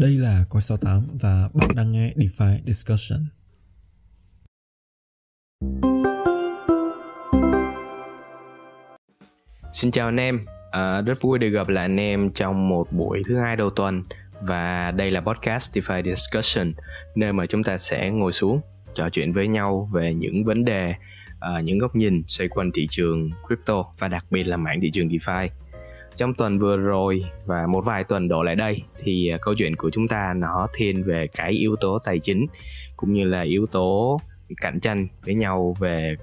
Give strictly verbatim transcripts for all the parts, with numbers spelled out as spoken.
Đây là Coin sáu tám và bạn đang nghe DeFi Discussion. Xin chào anh em, à, rất vui được gặp lại anh em trong một buổi thứ hai đầu tuần. Và đây là podcast DeFi Discussion, nơi mà chúng ta sẽ ngồi xuống trò chuyện với nhau về những vấn đề, uh, những góc nhìn xoay quanh thị trường crypto và đặc biệt là mảng thị trường DeFi. Trong tuần vừa rồi và một vài tuần đổ lại đây thì câu chuyện của chúng ta nó thiên về cái yếu tố tài chính cũng như là yếu tố cạnh tranh với nhau về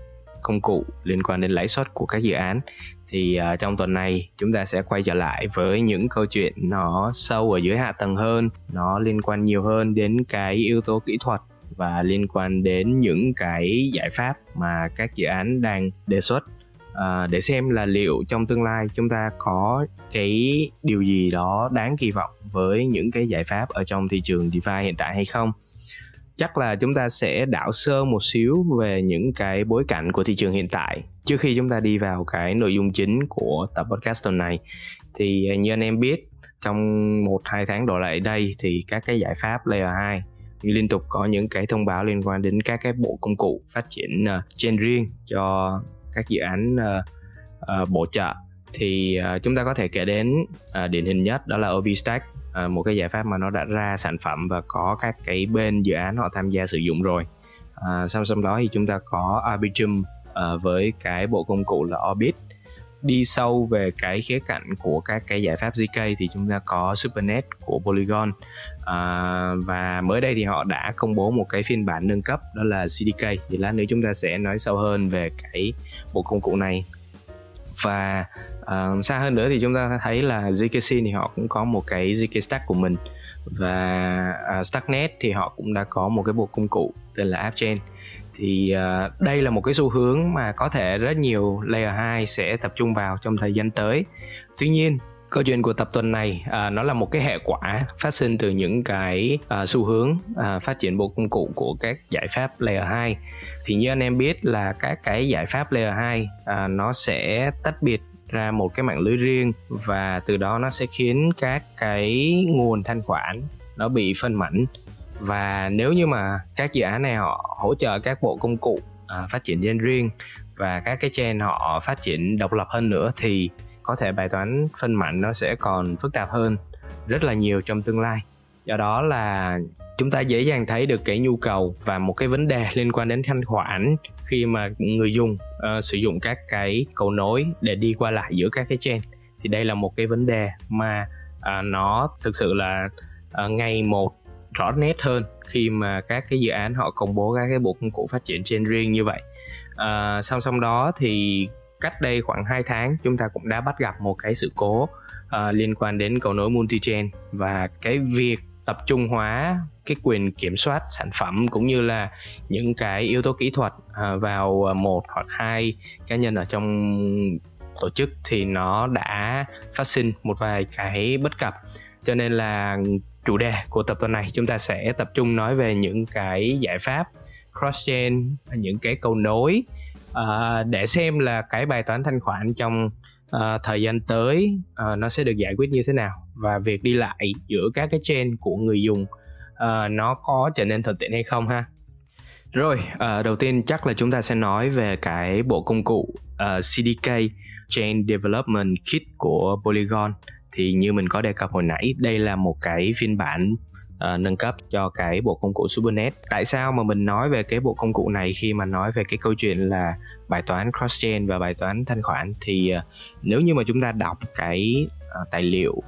công cụ liên quan đến lãi suất của các dự án. Thì uh, trong tuần này chúng ta sẽ quay trở lại với những câu chuyện nó sâu ở dưới hạ tầng hơn, nó liên quan nhiều hơn đến cái yếu tố kỹ thuật và liên quan đến những cái giải pháp mà các dự án đang đề xuất uh, để xem là liệu trong tương lai chúng ta có cái điều gì đó đáng kỳ vọng với những cái giải pháp ở trong thị trường DeFi hiện tại hay không. Chắc là chúng ta sẽ đảo sơ một xíu về những cái bối cảnh của thị trường hiện tại trước khi chúng ta đi vào cái nội dung chính của tập podcast tuần này. Thì như anh em biết, trong một đến hai tháng đổ lại đây thì các cái giải pháp Layer hai liên tục có những cái thông báo liên quan đến các cái bộ công cụ phát triển uh, chain riêng cho các dự án uh, uh, bổ trợ. Thì uh, chúng ta có thể kể đến uh, điển hình nhất đó là Obistack, uh, một cái giải pháp mà nó đã ra sản phẩm và có các cái bên dự án họ tham gia sử dụng rồi. Uh, song song đó thì chúng ta có Arbitrum uh, với cái bộ công cụ là Orbit. Đi sâu về cái khía cạnh của các cái giải pháp Z K thì chúng ta có SuperNet của Polygon, à, và mới đây thì họ đã công bố một cái phiên bản nâng cấp đó là C D K. Thì lát nữa chúng ta sẽ nói sâu hơn về cái bộ công cụ này. Và à, xa hơn nữa thì chúng ta thấy là Z K Sync thì họ cũng có một cái Z K Stack của mình, và à, StackNet thì họ cũng đã có một cái bộ công cụ tên là AppChain. Thì uh, đây là một cái xu hướng mà có thể rất nhiều Layer hai sẽ tập trung vào trong thời gian tới. Tuy nhiên, câu chuyện của tập tuần này uh, nó là một cái hệ quả phát sinh từ những cái uh, xu hướng uh, phát triển bộ công cụ của các giải pháp Layer hai. Thì như anh em biết là các cái giải pháp Layer hai uh, nó sẽ tách biệt ra một cái mạng lưới riêng, và từ đó nó sẽ khiến các cái nguồn thanh khoản nó bị phân mảnh. Và nếu như mà các dự án này họ hỗ trợ các bộ công cụ à, phát triển chain riêng và các cái chain họ phát triển độc lập hơn nữa thì có thể bài toán phân mảnh nó sẽ còn phức tạp hơn rất là nhiều trong tương lai. Do đó là chúng ta dễ dàng thấy được cái nhu cầu và một cái vấn đề liên quan đến thanh khoản khi mà người dùng uh, sử dụng các cái cầu nối để đi qua lại giữa các cái chain. Thì đây là một cái vấn đề mà uh, nó thực sự là uh, ngày một rõ nét hơn khi mà các cái dự án họ công bố các cái bộ công cụ phát triển chain riêng như vậy. À, song song đó thì cách đây khoảng hai tháng chúng ta cũng đã bắt gặp một cái sự cố à, liên quan đến cầu nối Multichain và cái việc tập trung hóa cái quyền kiểm soát sản phẩm cũng như là những cái yếu tố kỹ thuật à, vào một hoặc hai cá nhân ở trong tổ chức thì nó đã phát sinh một vài cái bất cập. Cho nên là chủ đề của tập tuần này chúng ta sẽ tập trung nói về những cái giải pháp cross-chain, những cái cầu nối uh, để xem là cái bài toán thanh khoản trong uh, thời gian tới uh, nó sẽ được giải quyết như thế nào, và việc đi lại giữa các cái chain của người dùng uh, nó có trở nên thuận tiện hay không ha. Rồi, uh, đầu tiên chắc là chúng ta sẽ nói về cái bộ công cụ uh, C D K Chain Development Kit của Polygon. Thì như mình có đề cập hồi nãy, đây là một cái phiên bản uh, nâng cấp cho cái bộ công cụ SuperNet. Tại sao mà mình nói về cái bộ công cụ này khi mà nói về cái câu chuyện là bài toán cross-chain và bài toán thanh khoản? Thì uh, nếu như mà chúng ta đọc cái uh, tài liệu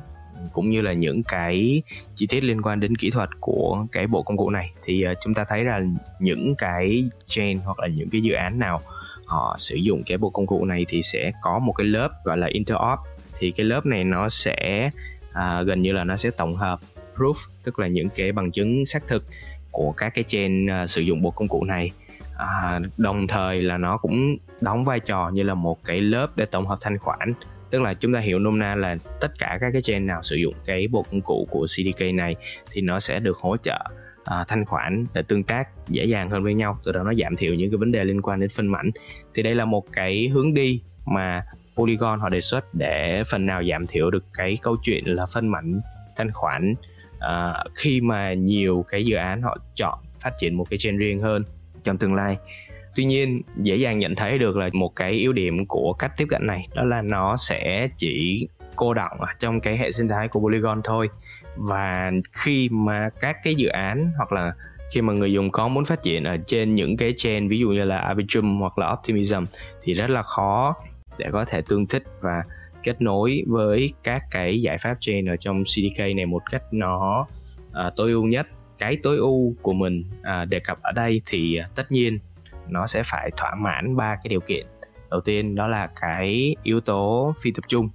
cũng như là những cái chi tiết liên quan đến kỹ thuật của cái bộ công cụ này thì uh, chúng ta thấy là những cái chain hoặc là những cái dự án nào họ sử dụng cái bộ công cụ này thì sẽ có một cái lớp gọi là interop. Thì cái lớp này nó sẽ à, gần như là nó sẽ tổng hợp proof, tức là những cái bằng chứng xác thực của các cái chain à, sử dụng bộ công cụ này, à, đồng thời là nó cũng đóng vai trò như là một cái lớp để tổng hợp thanh khoản. Tức là chúng ta hiểu nôm na là tất cả các cái chain nào sử dụng cái bộ công cụ của C D K này thì nó sẽ được hỗ trợ à, thanh khoản để tương tác dễ dàng hơn với nhau, từ đó nó giảm thiểu những cái vấn đề liên quan đến phân mảnh. Thì đây là một cái hướng đi mà Polygon họ đề xuất để phần nào giảm thiểu được cái câu chuyện là phân mảnh thanh khoản à, khi mà nhiều cái dự án họ chọn phát triển một cái chain riêng hơn trong tương lai. Tuy nhiên, dễ dàng nhận thấy được là một cái yếu điểm của cách tiếp cận này đó là nó sẽ chỉ cô đọng ở trong cái hệ sinh thái của Polygon thôi. Và khi mà các cái dự án hoặc là khi mà người dùng có muốn phát triển ở trên những cái chain ví dụ như là Arbitrum hoặc là Optimism thì rất là khó để có thể tương thích và kết nối với các cái giải pháp chain ở trong xê đê ca này một cách nó à, tối ưu nhất. Cái tối ưu của mình à, đề cập ở đây thì à, tất nhiên nó sẽ phải thỏa mãn ba cái điều kiện. Đầu tiên đó là cái yếu tố phi tập trung.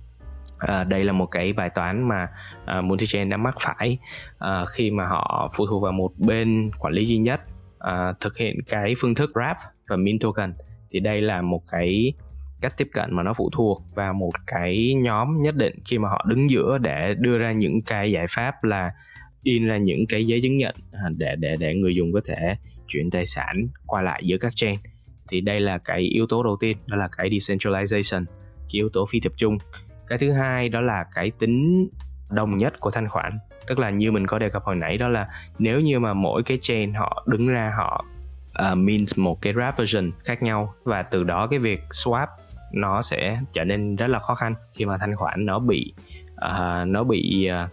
À, đây là một cái bài toán mà à, Multichain đã mắc phải à, khi mà họ phụ thuộc vào một bên quản lý duy nhất à, thực hiện cái phương thức wrap và mint token. Thì đây là một cái cách tiếp cận mà nó phụ thuộc vào một cái nhóm nhất định khi mà họ đứng giữa để đưa ra những cái giải pháp là in ra những cái giấy chứng nhận để để để người dùng có thể chuyển tài sản qua lại giữa các chain. Thì đây là cái yếu tố đầu tiên, đó là cái decentralization, cái yếu tố phi tập trung. Cái thứ hai đó là cái tính đồng nhất của thanh khoản, tức là như mình có đề cập hồi nãy, đó là nếu như mà mỗi cái chain họ đứng ra họ uh, mint một cái wrap version khác nhau, và từ đó cái việc swap nó sẽ trở nên rất là khó khăn khi mà thanh khoản nó bị uh, nó bị uh,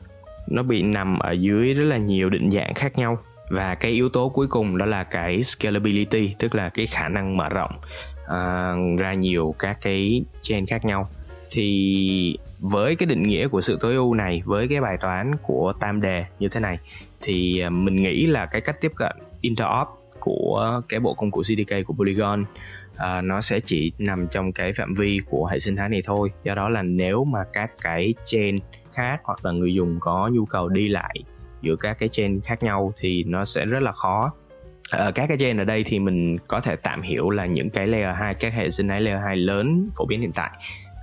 nó bị nằm ở dưới rất là nhiều định dạng khác nhau. Và cái yếu tố cuối cùng đó là cái scalability, tức là cái khả năng mở rộng uh, ra nhiều các cái chain khác nhau. Thì với cái định nghĩa của sự tối ưu này, với cái bài toán của tam đề như thế này, thì mình nghĩ là cái cách tiếp cận interop của cái bộ công cụ xê đê ca của Polygon uh, nó sẽ chỉ nằm trong cái phạm vi của hệ sinh thái này thôi. Do đó là nếu mà các cái chain khác hoặc là người dùng có nhu cầu đi lại giữa các cái chain khác nhau thì nó sẽ rất là khó. Ở các cái chain ở đây thì mình có thể tạm hiểu là những cái layer hai, các hệ sinh thái layer hai lớn phổ biến hiện tại,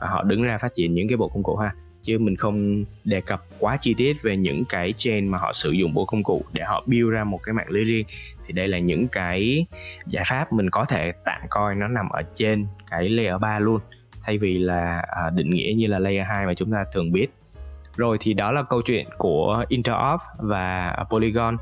họ đứng ra phát triển những cái bộ công cụ ha, chứ mình không đề cập quá chi tiết về những cái chain mà họ sử dụng bộ công cụ để họ build ra một cái mạng lưới riêng. Thì đây là những cái giải pháp mình có thể tạm coi nó nằm ở trên cái layer ba luôn, thay vì là à, định nghĩa như là layer hai mà chúng ta thường biết. Rồi thì đó là câu chuyện của interop và Polygon.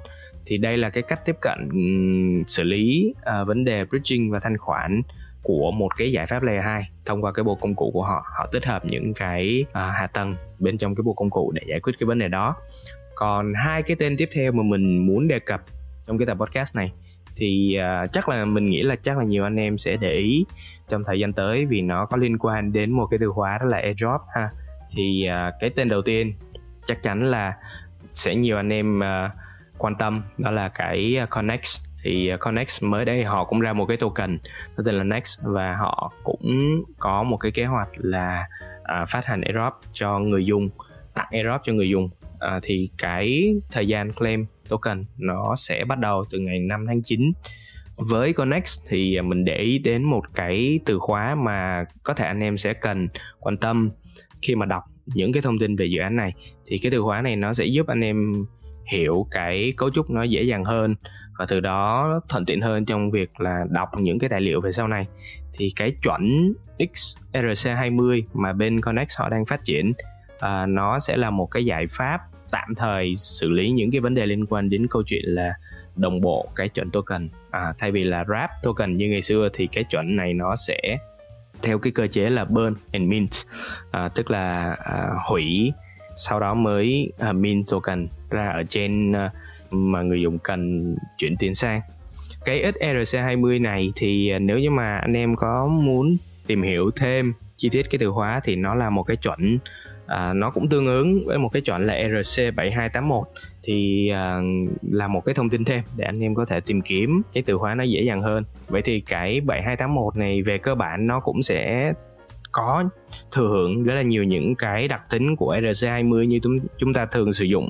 Thì đây là cái cách tiếp cận um, xử lý uh, vấn đề bridging và thanh khoản của một cái giải pháp layer hai thông qua cái bộ công cụ của họ. Họ tích hợp những cái uh, hạ tầng bên trong cái bộ công cụ để giải quyết cái vấn đề đó. Còn hai cái tên tiếp theo mà mình muốn đề cập trong cái tập podcast này thì uh, chắc là mình nghĩ là chắc là nhiều anh em sẽ để ý trong thời gian tới, vì nó có liên quan đến một cái từ khóa đó là airdrop ha. Thì uh, cái tên đầu tiên chắc chắn là sẽ nhiều anh em uh, quan tâm, đó là cái uh, Connext. Thì Connext mới đây họ cũng ra một cái token, nó tên là Next, và họ cũng có một cái kế hoạch là à, phát hành airdrop cho người dùng, tặng airdrop cho người dùng. À, thì cái thời gian claim token nó sẽ bắt đầu từ ngày năm tháng chín. Với Connext thì mình để ý đến một cái từ khóa mà có thể anh em sẽ cần quan tâm khi mà đọc những cái thông tin về dự án này. Thì cái từ khóa này nó sẽ giúp anh em hiểu cái cấu trúc nó dễ dàng hơn, và từ đó thuận tiện hơn trong việc là đọc những cái tài liệu về sau này. Thì cái chuẩn xê e rờ xê hai mươi mà bên Connext họ đang phát triển à, nó sẽ là một cái giải pháp tạm thời xử lý những cái vấn đề liên quan đến câu chuyện là đồng bộ cái chuẩn token. À, thay vì là wrap token như ngày xưa thì cái chuẩn này nó sẽ theo cái cơ chế là burn and mint, à, tức là à, hủy sau đó mới uh, mint token ra ở trên uh, mà người dùng cần chuyển tiền sang. Cái xê e rờ xê hai mươi này thì uh, nếu như mà anh em có muốn tìm hiểu thêm chi tiết cái từ khóa thì nó là một cái chuẩn, uh, nó cũng tương ứng với một cái chuẩn là E R C bảy hai tám một. Thì uh, là một cái thông tin thêm để anh em có thể tìm kiếm cái từ khóa nó dễ dàng hơn. Vậy thì cái bảy hai tám một này về cơ bản nó cũng sẽ có thừa hưởng rất là nhiều những cái đặc tính của E R C hai mươi như chúng ta thường sử dụng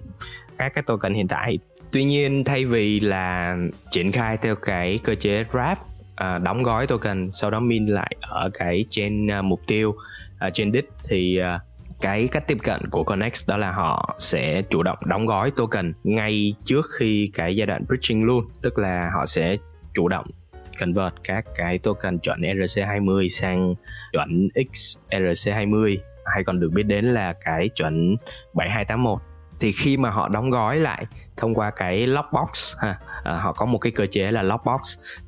các cái token hiện tại. Tuy nhiên, thay vì là triển khai theo cái cơ chế wrap, à, đóng gói token sau đó mint lại ở cái chain uh, mục tiêu, uh, chain đích, thì uh, cái cách tiếp cận của Connext đó là họ sẽ chủ động đóng gói token ngay trước khi cái giai đoạn bridging luôn, tức là họ sẽ chủ động convert các cái token chuẩn E R C hai mươi sang chuẩn xê e rờ xê hai mươi hay còn được biết đến là cái chuẩn bảy hai tám một. thì khi mà họ đóng gói lại thông qua cái lockbox ha, à, họ có một cái cơ chế là lockbox,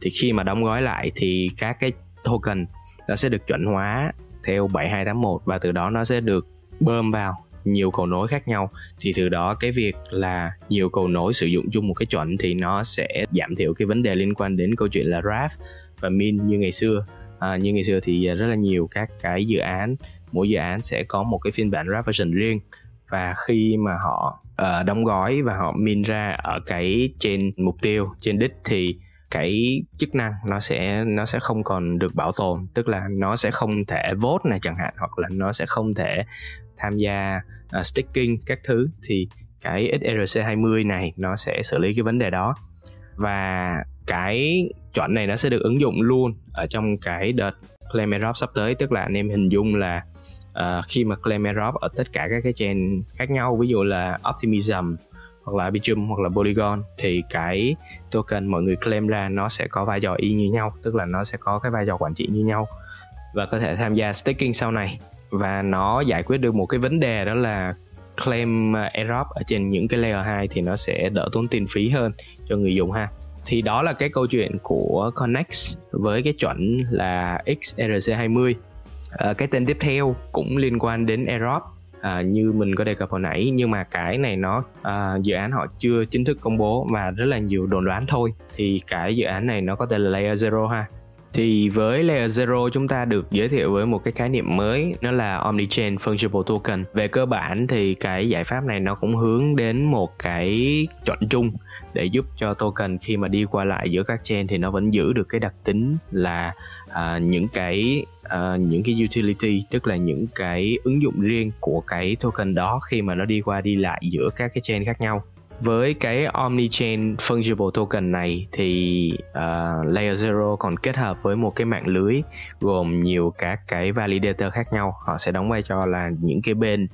thì khi mà đóng gói lại thì các cái token nó sẽ được chuẩn hóa theo bảy hai tám một và từ đó nó sẽ được bơm vào nhiều cầu nối khác nhau, thì từ đó cái việc là nhiều cầu nối sử dụng chung một cái chuẩn thì nó sẽ giảm thiểu cái vấn đề liên quan đến câu chuyện là draft và min như ngày xưa. À, như ngày xưa thì rất là nhiều các cái dự án, mỗi dự án sẽ có một cái phiên bản draft version riêng, và khi mà họ uh, đóng gói và họ min ra ở cái trên mục tiêu, trên đích, thì cái chức năng nó sẽ nó sẽ không còn được bảo tồn, tức là nó sẽ không thể vote này chẳng hạn, hoặc là nó sẽ không thể tham gia uh, staking các thứ, thì cái xê e rờ xê hai mươi này nó sẽ xử lý cái vấn đề đó. Và cái chuẩn này nó sẽ được ứng dụng luôn ở trong cái đợt claim airdrop sắp tới, tức là anh em hình dung là uh, khi mà claim airdrop ở tất cả các cái chain khác nhau, ví dụ là Optimism hoặc là Arbitrum hoặc là Polygon, thì cái token mọi người claim ra nó sẽ có vai trò y như nhau, tức là nó sẽ có cái vai trò quản trị như nhau và có thể tham gia staking sau này. Và nó giải quyết được một cái vấn đề, đó là claim airdrop ở trên những cái layer hai thì nó sẽ đỡ tốn tiền phí hơn cho người dùng ha. Thì đó là cái câu chuyện của Connext với cái chuẩn là xê e rờ xê hai mươi. À, cái tên tiếp theo cũng liên quan đến airdrop à, như mình có đề cập hồi nãy, nhưng mà cái này nó à, dự án họ chưa chính thức công bố mà rất là nhiều đồn đoán thôi. Thì cái dự án này nó có tên là Layer Zero ha. Thì với Layer Zero chúng ta được giới thiệu với một cái khái niệm mới, nó là OmniChain Fungible Token. Về cơ bản thì cái giải pháp này nó cũng hướng đến một cái chuẩn chung để giúp cho token khi mà đi qua lại giữa các chain thì nó vẫn giữ được cái đặc tính là à, những cái à, những cái utility, tức là những cái ứng dụng riêng của cái token đó khi mà nó đi qua đi lại giữa các cái chain khác nhau. Với cái OmniChain Fungible Token này thì uh, Layer Zero còn kết hợp với một cái mạng lưới gồm nhiều các cái validator khác nhau. Họ sẽ đóng vai trò là những cái bên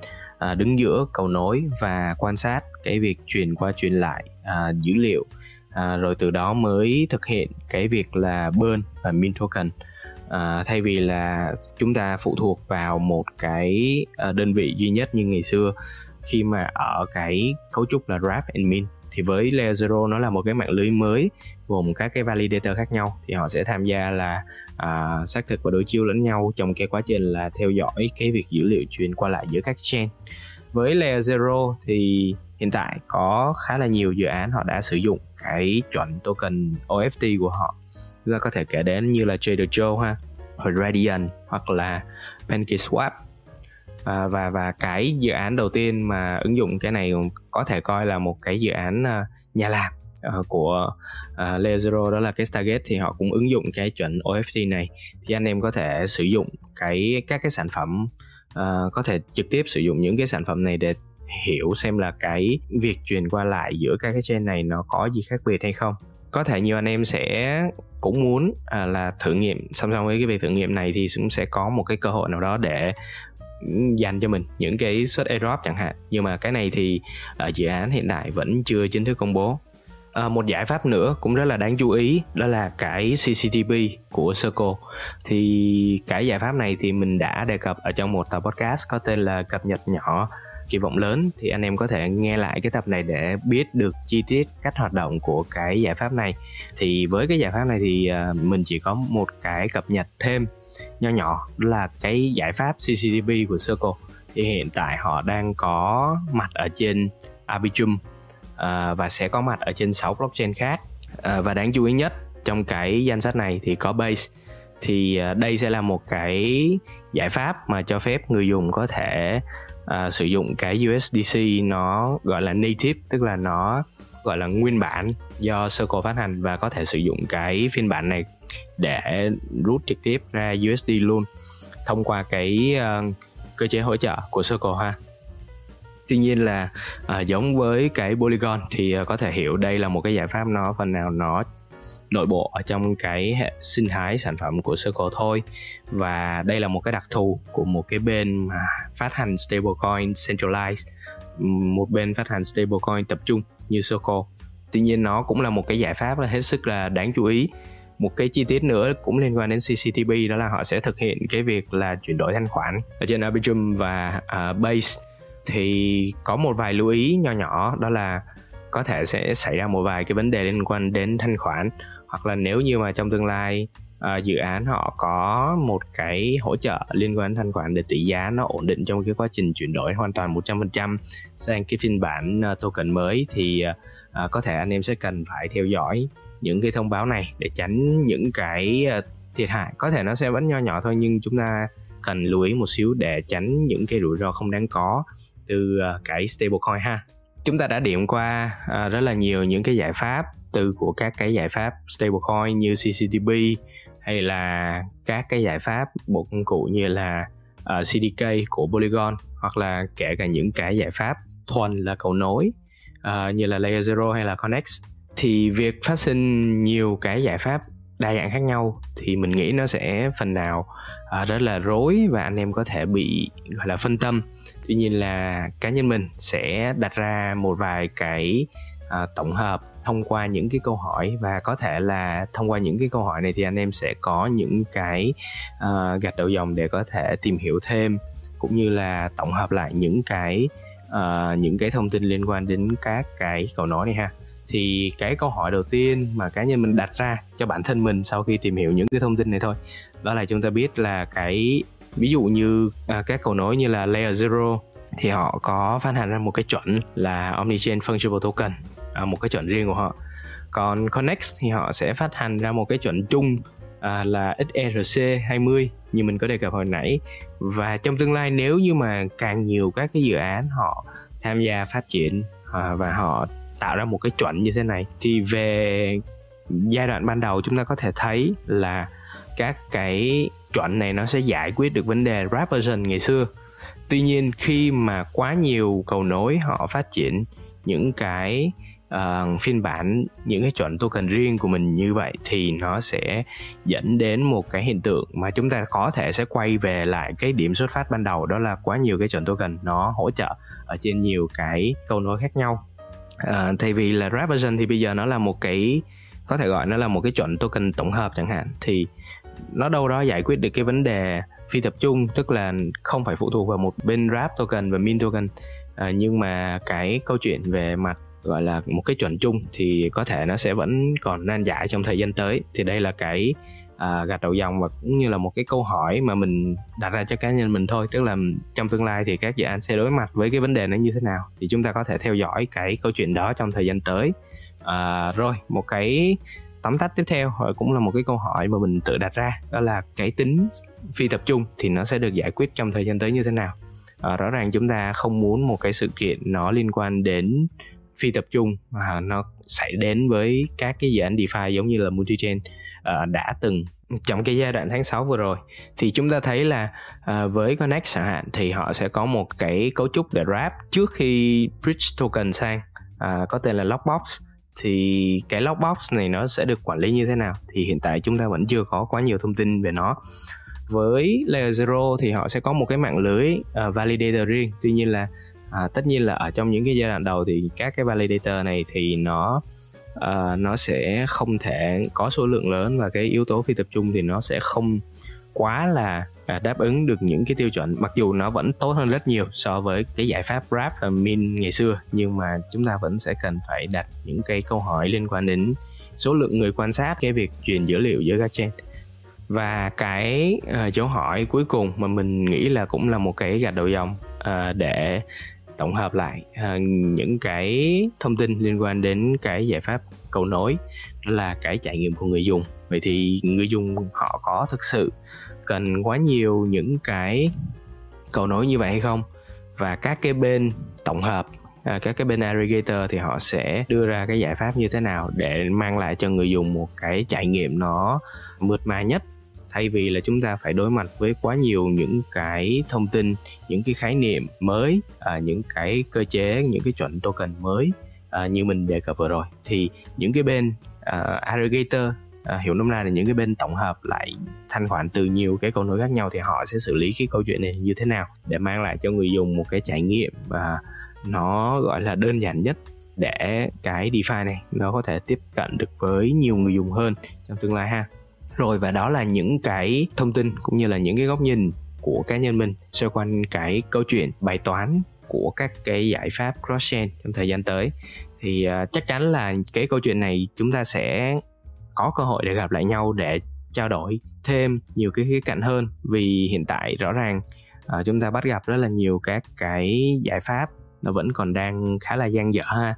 uh, đứng giữa cầu nối và quan sát cái việc truyền qua truyền lại uh, dữ liệu, uh, rồi từ đó mới thực hiện cái việc là burn và mint token. Uh, thay vì là chúng ta phụ thuộc vào một cái uh, đơn vị duy nhất như ngày xưa khi mà ở cái cấu trúc là draft and mint, thì với Layer Zero nó là một cái mạng lưới mới gồm các cái validator khác nhau, thì họ sẽ tham gia là à, xác thực và đối chiếu lẫn nhau trong cái quá trình là theo dõi cái việc dữ liệu truyền qua lại giữa các chain. Với Layer Zero thì hiện tại có khá là nhiều dự án họ đã sử dụng cái chuẩn token o ép tê của họ. Chúng ta có thể kể đến như là Trader Joe ha, hoặc Radeon hoặc là Swap. À, và và cái dự án đầu tiên mà ứng dụng cái này có thể coi là một cái dự án uh, nhà làm uh, của uh, Layer Zero, đó là cái Stargate, thì họ cũng ứng dụng cái chuẩn o ép tê này. Thì anh em có thể sử dụng cái các cái sản phẩm, uh, có thể trực tiếp sử dụng những cái sản phẩm này để hiểu xem là cái việc truyền qua lại giữa các cái chain này nó có gì khác biệt hay không. Có thể nhiều anh em sẽ cũng muốn uh, là thử nghiệm, song song với cái việc thử nghiệm này thì cũng sẽ có một cái cơ hội nào đó để dành cho mình những cái suất airdrop chẳng hạn, nhưng mà cái này thì uh, dự án hiện tại vẫn chưa chính thức công bố. Uh, một giải pháp nữa cũng rất là đáng chú ý, đó là cái xê xê tê pê của Circle. Thì cái giải pháp này thì mình đã đề cập ở trong một tập podcast có tên là cập nhật nhỏ kỳ vọng lớn, thì anh em có thể nghe lại cái tập này để biết được chi tiết cách hoạt động của cái giải pháp này. Thì với cái giải pháp này thì uh, mình chỉ có một cái cập nhật thêm nho nhỏ, là cái giải pháp xê xê tê pê của Circle thì hiện tại họ đang có mặt ở trên Arbitrum uh, và sẽ có mặt ở trên sáu blockchain khác, uh, và đáng chú ý nhất trong cái danh sách này thì có Base. Thì uh, đây sẽ là một cái giải pháp mà cho phép người dùng có thể uh, sử dụng cái u ét đê xê, nó gọi là native, tức là nó gọi là nguyên bản do Circle phát hành, và có thể sử dụng cái phiên bản này để rút trực tiếp ra u ét đê luôn thông qua cái uh, cơ chế hỗ trợ của Circle ha. Tuy nhiên là uh, giống với cái Polygon thì uh, có thể hiểu đây là một cái giải pháp nó phần nào nó nội bộ ở trong cái hệ sinh thái sản phẩm của Circle thôi, và đây là một cái đặc thù của một cái bên mà phát hành stablecoin centralized, một bên phát hành stablecoin tập trung như Circle. Tuy nhiên nó cũng là một cái giải pháp là hết sức là đáng chú ý. Một cái chi tiết nữa cũng liên quan đến xê xê tê pê, đó là họ sẽ thực hiện cái việc là chuyển đổi thanh khoản ở trên Arbitrum và uh, Base. thì có một vài lưu ý nho nhỏ, đó là có thể sẽ xảy ra một vài cái vấn đề liên quan đến thanh khoản, hoặc là nếu như mà trong tương lai uh, dự án họ có một cái hỗ trợ liên quan đến thanh khoản để tỷ giá nó ổn định trong cái quá trình chuyển đổi hoàn toàn một trăm phần trăm sang cái phiên bản uh, token mới, thì uh, uh, có thể anh em sẽ cần phải theo dõi những cái thông báo này để tránh những cái uh, thiệt hại. Có thể nó sẽ vẫn nho nhỏ thôi, nhưng chúng ta cần lưu ý một xíu để tránh những cái rủi ro không đáng có từ uh, cái stablecoin ha. Chúng ta đã điểm qua uh, rất là nhiều những cái giải pháp từ của các cái giải pháp stablecoin như xê xê tê pê, hay là các cái giải pháp bộ công cụ như là uh, xê đê ca của Polygon, hoặc là kể cả những cái giải pháp thuần là cầu nối uh, như là Layer Zero hay là Connext. Thì việc phát sinh nhiều cái giải pháp đa dạng khác nhau thì mình nghĩ nó sẽ phần nào uh, rất là rối và anh em có thể bị gọi là phân tâm. Tuy nhiên là cá nhân mình sẽ đặt ra một vài cái uh, tổng hợp thông qua những cái câu hỏi, và có thể là thông qua những cái câu hỏi này thì anh em sẽ có những cái uh, gạch đầu dòng để có thể tìm hiểu thêm, cũng như là tổng hợp lại những cái uh, những cái thông tin liên quan đến các cái câu nói này ha. Thì cái câu hỏi đầu tiên mà cá nhân mình đặt ra cho bản thân mình sau khi tìm hiểu những cái thông tin này thôi, đó là chúng ta biết là cái ví dụ như à, các cầu nối như là Layer Zero thì họ có phát hành ra một cái chuẩn là OmniChain Fungible Token, à, một cái chuẩn riêng của họ. Còn Connext thì họ sẽ phát hành ra một cái chuẩn chung à, là ích e rờ xê hai mươi như mình có đề cập hồi nãy. Và trong tương lai nếu như mà càng nhiều các cái dự án họ tham gia phát triển à, và họ tạo ra một cái chuẩn như thế này, thì về giai đoạn ban đầu chúng ta có thể thấy là các cái chuẩn này nó sẽ giải quyết được vấn đề wrap version ngày xưa. Tuy nhiên khi mà quá nhiều cầu nối họ phát triển những cái uh, phiên bản, những cái chuẩn token riêng của mình như vậy, thì nó sẽ dẫn đến một cái hiện tượng mà chúng ta có thể sẽ quay về lại cái điểm xuất phát ban đầu, đó là quá nhiều cái chuẩn token nó hỗ trợ ở trên nhiều cái cầu nối khác nhau. À, thay vì là wrap version thì bây giờ nó là một cái, có thể gọi nó là một cái chuẩn token tổng hợp chẳng hạn, thì nó đâu đó giải quyết được cái vấn đề phi tập trung, tức là không phải phụ thuộc vào một bên wrap token và mint token. À, nhưng mà cái câu chuyện về mặt gọi là một cái chuẩn chung thì có thể nó sẽ vẫn còn nan giải trong thời gian tới. Thì đây là cái à, gạch đầu dòng và cũng như là một cái câu hỏi mà mình đặt ra cho cá nhân mình thôi, tức là trong tương lai thì các dự án sẽ đối mặt với cái vấn đề nó như thế nào, thì chúng ta có thể theo dõi cái câu chuyện đó trong thời gian tới. À, rồi một cái tóm tắt tiếp theo cũng là một cái câu hỏi mà mình tự đặt ra, đó là cái tính phi tập trung thì nó sẽ được giải quyết trong thời gian tới như thế nào. À, rõ ràng chúng ta không muốn một cái sự kiện nó liên quan đến phi tập trung mà nó xảy đến với các cái dự án DeFi giống như là Multichain À, đã từng trong cái giai đoạn tháng sáu vừa rồi. Thì chúng ta thấy là à, với Connext chẳng hạn thì họ sẽ có một cái cấu trúc để wrap trước khi bridge token sang, à, có tên là lockbox. Thì cái lockbox này nó sẽ được quản lý như thế nào thì hiện tại chúng ta vẫn chưa có quá nhiều thông tin về nó. Với Layer Zero thì họ sẽ có một cái mạng lưới à, validator riêng. Tuy nhiên là à, tất nhiên là ở trong những cái giai đoạn đầu thì các cái validator này thì nó Uh, nó sẽ không thể có số lượng lớn, và cái yếu tố phi tập trung thì nó sẽ không quá là uh, đáp ứng được những cái tiêu chuẩn, mặc dù nó vẫn tốt hơn rất nhiều so với cái giải pháp wrap và min ngày xưa. Nhưng mà chúng ta vẫn sẽ cần phải đặt những cái câu hỏi liên quan đến số lượng người quan sát cái việc truyền dữ liệu giữa các chain. Và cái uh, dấu hỏi cuối cùng mà mình nghĩ là cũng là một cái gạch đầu dòng uh, để tổng hợp lại uh, những cái thông tin liên quan đến cái giải pháp cầu nối, đó là cái trải nghiệm của người dùng. Vậy thì người dùng họ có thực sự cần quá nhiều những cái cầu nối như vậy hay không? Và các cái bên tổng hợp, uh, các cái bên aggregator thì họ sẽ đưa ra cái giải pháp như thế nào để mang lại cho người dùng một cái trải nghiệm nó mượt mà nhất, thay vì là chúng ta phải đối mặt với quá nhiều những cái thông tin, những cái khái niệm mới, à, những cái cơ chế, những cái chuẩn token mới à, như mình đề cập vừa rồi. Thì những cái bên à, aggregator, à, hiểu nôm na là những cái bên tổng hợp lại thanh khoản từ nhiều cái cầu nối khác nhau, thì họ sẽ xử lý cái câu chuyện này như thế nào để mang lại cho người dùng một cái trải nghiệm và nó gọi là đơn giản nhất, để cái DeFi này nó có thể tiếp cận được với nhiều người dùng hơn trong tương lai ha. Rồi, và đó là những cái thông tin cũng như là những cái góc nhìn của cá nhân mình xoay quanh cái câu chuyện bài toán của các cái giải pháp cross-chain trong thời gian tới. Thì uh, chắc chắn là cái câu chuyện này chúng ta sẽ có cơ hội để gặp lại nhau để trao đổi thêm nhiều cái khía cạnh hơn, vì hiện tại rõ ràng uh, chúng ta bắt gặp rất là nhiều các cái giải pháp nó vẫn còn đang khá là dang dở ha.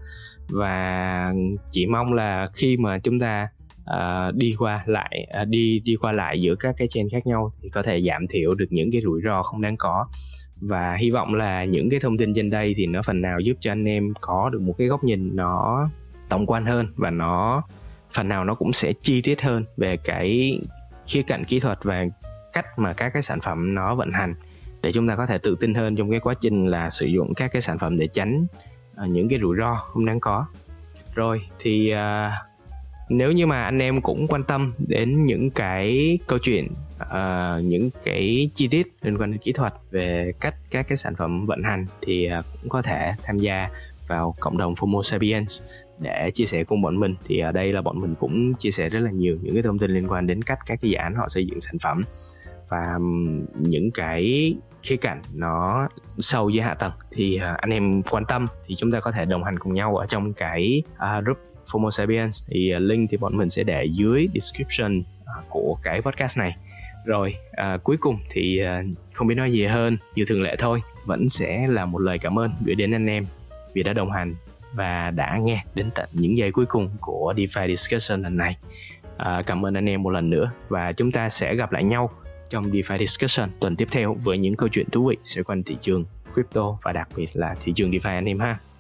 Và chỉ mong là khi mà chúng ta uh, đi qua lại uh, đi đi qua lại giữa các cái chain khác nhau thì có thể giảm thiểu được những cái rủi ro không đáng có. Và hy vọng là những cái thông tin trên đây thì nó phần nào giúp cho anh em có được một cái góc nhìn nó tổng quan hơn, và nó phần nào nó cũng sẽ chi tiết hơn về cái khía cạnh kỹ thuật và cách mà các cái sản phẩm nó vận hành, để chúng ta có thể tự tin hơn trong cái quá trình là sử dụng các cái sản phẩm để tránh những cái rủi ro không đáng có. Rồi thì uh, nếu như mà anh em cũng quan tâm đến những cái câu chuyện, uh, những cái chi tiết liên quan đến kỹ thuật về cách các cái sản phẩm vận hành, thì uh, cũng có thể tham gia vào cộng đồng FOMO Sapiens để chia sẻ cùng bọn mình. Thì ở đây là bọn mình cũng chia sẻ rất là nhiều những cái thông tin liên quan đến cách các cái dự án họ xây dựng sản phẩm và những cái khía cạnh nó sâu dưới hạ tầng. Thì anh em quan tâm thì chúng ta có thể đồng hành cùng nhau ở trong cái group FOMO Sapiens. Thì link thì bọn mình sẽ để dưới description của cái podcast này. Rồi à, cuối cùng thì không biết nói gì hơn, như thường lệ thôi, vẫn sẽ là một lời cảm ơn gửi đến anh em vì đã đồng hành và đã nghe đến tận những giây cuối cùng của DeFi Discussion lần này. À, cảm ơn anh em một lần nữa, và chúng ta sẽ gặp lại nhau trong DeFi Discussion tuần tiếp theo với những câu chuyện thú vị xoay quanh thị trường crypto và đặc biệt là thị trường DeFi anh em ha.